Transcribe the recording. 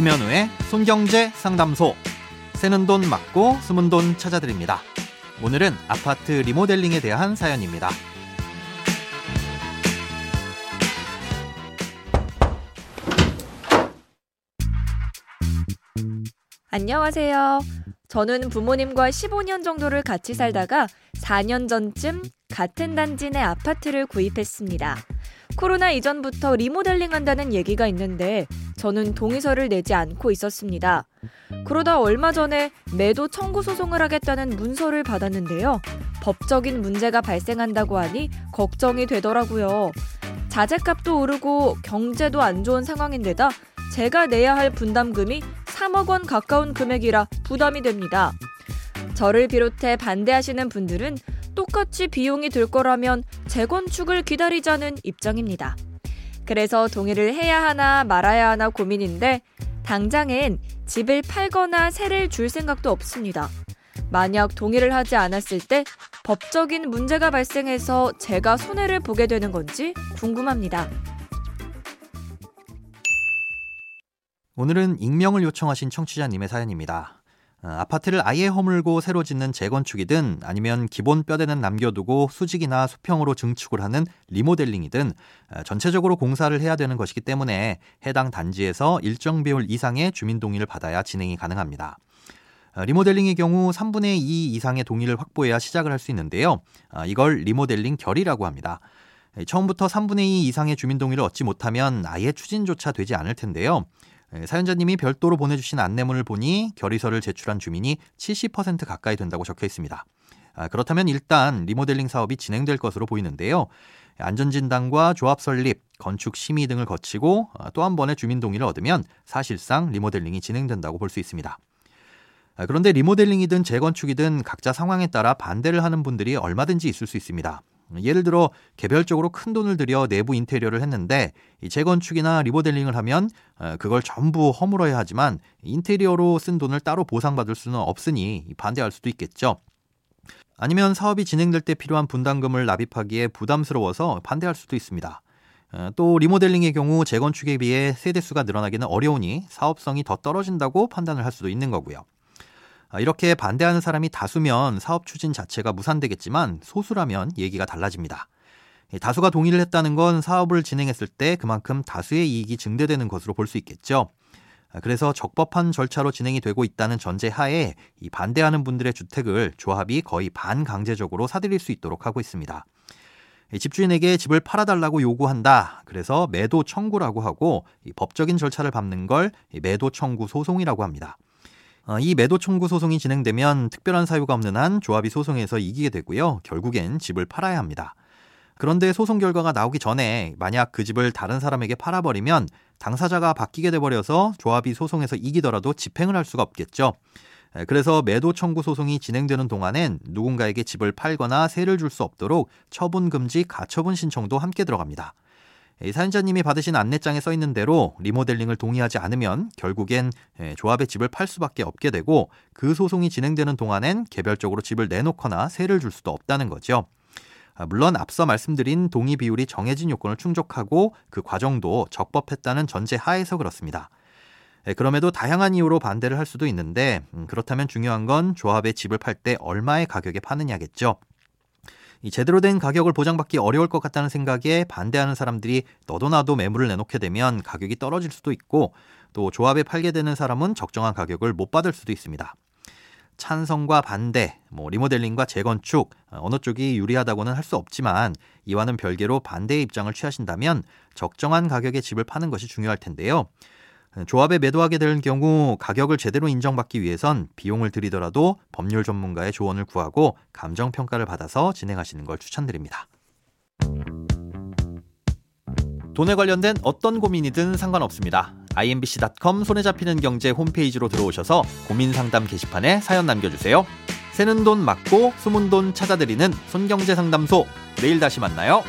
김현우의 손경제 상담소. 새는 돈 막고 숨은 돈 찾아드립니다. 오늘은 아파트 리모델링에 대한 사연입니다. 안녕하세요. 저는 부모님과 15년 정도를 같이 살다가 4년 전쯤 같은 단지 내 아파트를 구입했습니다. 코로나 이전부터 리모델링한다는 얘기가 있는데 저는 동의서를 내지 않고 있었습니다. 그러다 얼마 전에 매도 청구 소송을 하겠다는 문서를 받았는데요. 법적인 문제가 발생한다고 하니 걱정이 되더라고요. 자재값도 오르고 경제도 안 좋은 상황인데다 제가 내야 할 분담금이 3억 원 가까운 금액이라 부담이 됩니다. 저를 비롯해 반대하시는 분들은 똑같이 비용이 들 거라면 재건축을 기다리자는 입장입니다. 그래서 동의를 해야 하나 말아야 하나 고민인데 당장엔 집을 팔거나 세를 줄 생각도 없습니다. 만약 동의를 하지 않았을 때 법적인 문제가 발생해서 제가 손해를 보게 되는 건지 궁금합니다. 오늘은 익명을 요청하신 청취자님의 사연입니다. 아파트를 아예 허물고 새로 짓는 재건축이든 아니면 기본 뼈대는 남겨두고 수직이나 수평으로 증축을 하는 리모델링이든 전체적으로 공사를 해야 되는 것이기 때문에 해당 단지에서 일정 비율 이상의 주민 동의를 받아야 진행이 가능합니다. 리모델링의 경우 3분의 2 이상의 동의를 확보해야 시작을 할 수 있는데요. 이걸 리모델링 결의라고 합니다. 처음부터 3분의 2 이상의 주민 동의를 얻지 못하면 아예 추진조차 되지 않을 텐데요. 사연자님이 별도로 보내주신 안내문을 보니 결의서를 제출한 주민이 70% 가까이 된다고 적혀 있습니다. 그렇다면 일단 리모델링 사업이 진행될 것으로 보이는데요. 안전진단과 조합 설립, 건축 심의 등을 거치고 또 한 번의 주민 동의를 얻으면 사실상 리모델링이 진행된다고 볼 수 있습니다. 그런데 리모델링이든 재건축이든 각자 상황에 따라 반대를 하는 분들이 얼마든지 있을 수 있습니다. 예를 들어 개별적으로 큰 돈을 들여 내부 인테리어를 했는데 재건축이나 리모델링을 하면 그걸 전부 허물어야 하지만 인테리어로 쓴 돈을 따로 보상받을 수는 없으니 반대할 수도 있겠죠. 아니면 사업이 진행될 때 필요한 분담금을 납입하기에 부담스러워서 반대할 수도 있습니다. 또 리모델링의 경우 재건축에 비해 세대수가 늘어나기는 어려우니 사업성이 더 떨어진다고 판단을 할 수도 있는 거고요. 이렇게 반대하는 사람이 다수면 사업 추진 자체가 무산되겠지만 소수라면 얘기가 달라집니다. 다수가 동의를 했다는 건 사업을 진행했을 때 그만큼 다수의 이익이 증대되는 것으로 볼 수 있겠죠. 그래서 적법한 절차로 진행이 되고 있다는 전제 하에 이 반대하는 분들의 주택을 조합이 거의 반강제적으로 사들일 수 있도록 하고 있습니다. 집주인에게 집을 팔아달라고 요구한다. 그래서 매도 청구라고 하고 이 법적인 절차를 밟는 걸 매도 청구 소송이라고 합니다. 이 매도 청구 소송이 진행되면 특별한 사유가 없는 한 조합이 소송에서 이기게 되고요. 결국엔 집을 팔아야 합니다. 그런데 소송 결과가 나오기 전에 만약 그 집을 다른 사람에게 팔아버리면 당사자가 바뀌게 돼버려서 조합이 소송에서 이기더라도 집행을 할 수가 없겠죠. 그래서 매도 청구 소송이 진행되는 동안엔 누군가에게 집을 팔거나 세를 줄 수 없도록 처분 금지 가처분 신청도 함께 들어갑니다. 사연자님이 받으신 안내장에 써있는 대로 리모델링을 동의하지 않으면 결국엔 조합의 집을 팔 수밖에 없게 되고 그 소송이 진행되는 동안엔 개별적으로 집을 내놓거나 세를 줄 수도 없다는 거죠. 물론 앞서 말씀드린 동의 비율이 정해진 요건을 충족하고 그 과정도 적법했다는 전제 하에서 그렇습니다. 그럼에도 다양한 이유로 반대를 할 수도 있는데 그렇다면 중요한 건 조합의 집을 팔 때 얼마의 가격에 파느냐겠죠. 제대로 된 가격을 보장받기 어려울 것 같다는 생각에 반대하는 사람들이 너도나도 매물을 내놓게 되면 가격이 떨어질 수도 있고 또 조합에 팔게 되는 사람은 적정한 가격을 못 받을 수도 있습니다. 찬성과 반대, 리모델링과 재건축 어느 쪽이 유리하다고는 할 수 없지만 이와는 별개로 반대의 입장을 취하신다면 적정한 가격에 집을 파는 것이 중요할 텐데요. 조합에 매도하게 될 경우 가격을 제대로 인정받기 위해선 비용을 들이더라도 법률 전문가의 조언을 구하고 감정평가를 받아서 진행하시는 걸 추천드립니다. 돈에 관련된 어떤 고민이든 상관없습니다. imbc.com 손에 잡히는 경제 홈페이지로 들어오셔서 고민 상담 게시판에 사연 남겨주세요. 새는 돈 막고 숨은 돈 찾아드리는 손경제 상담소. 내일 다시 만나요.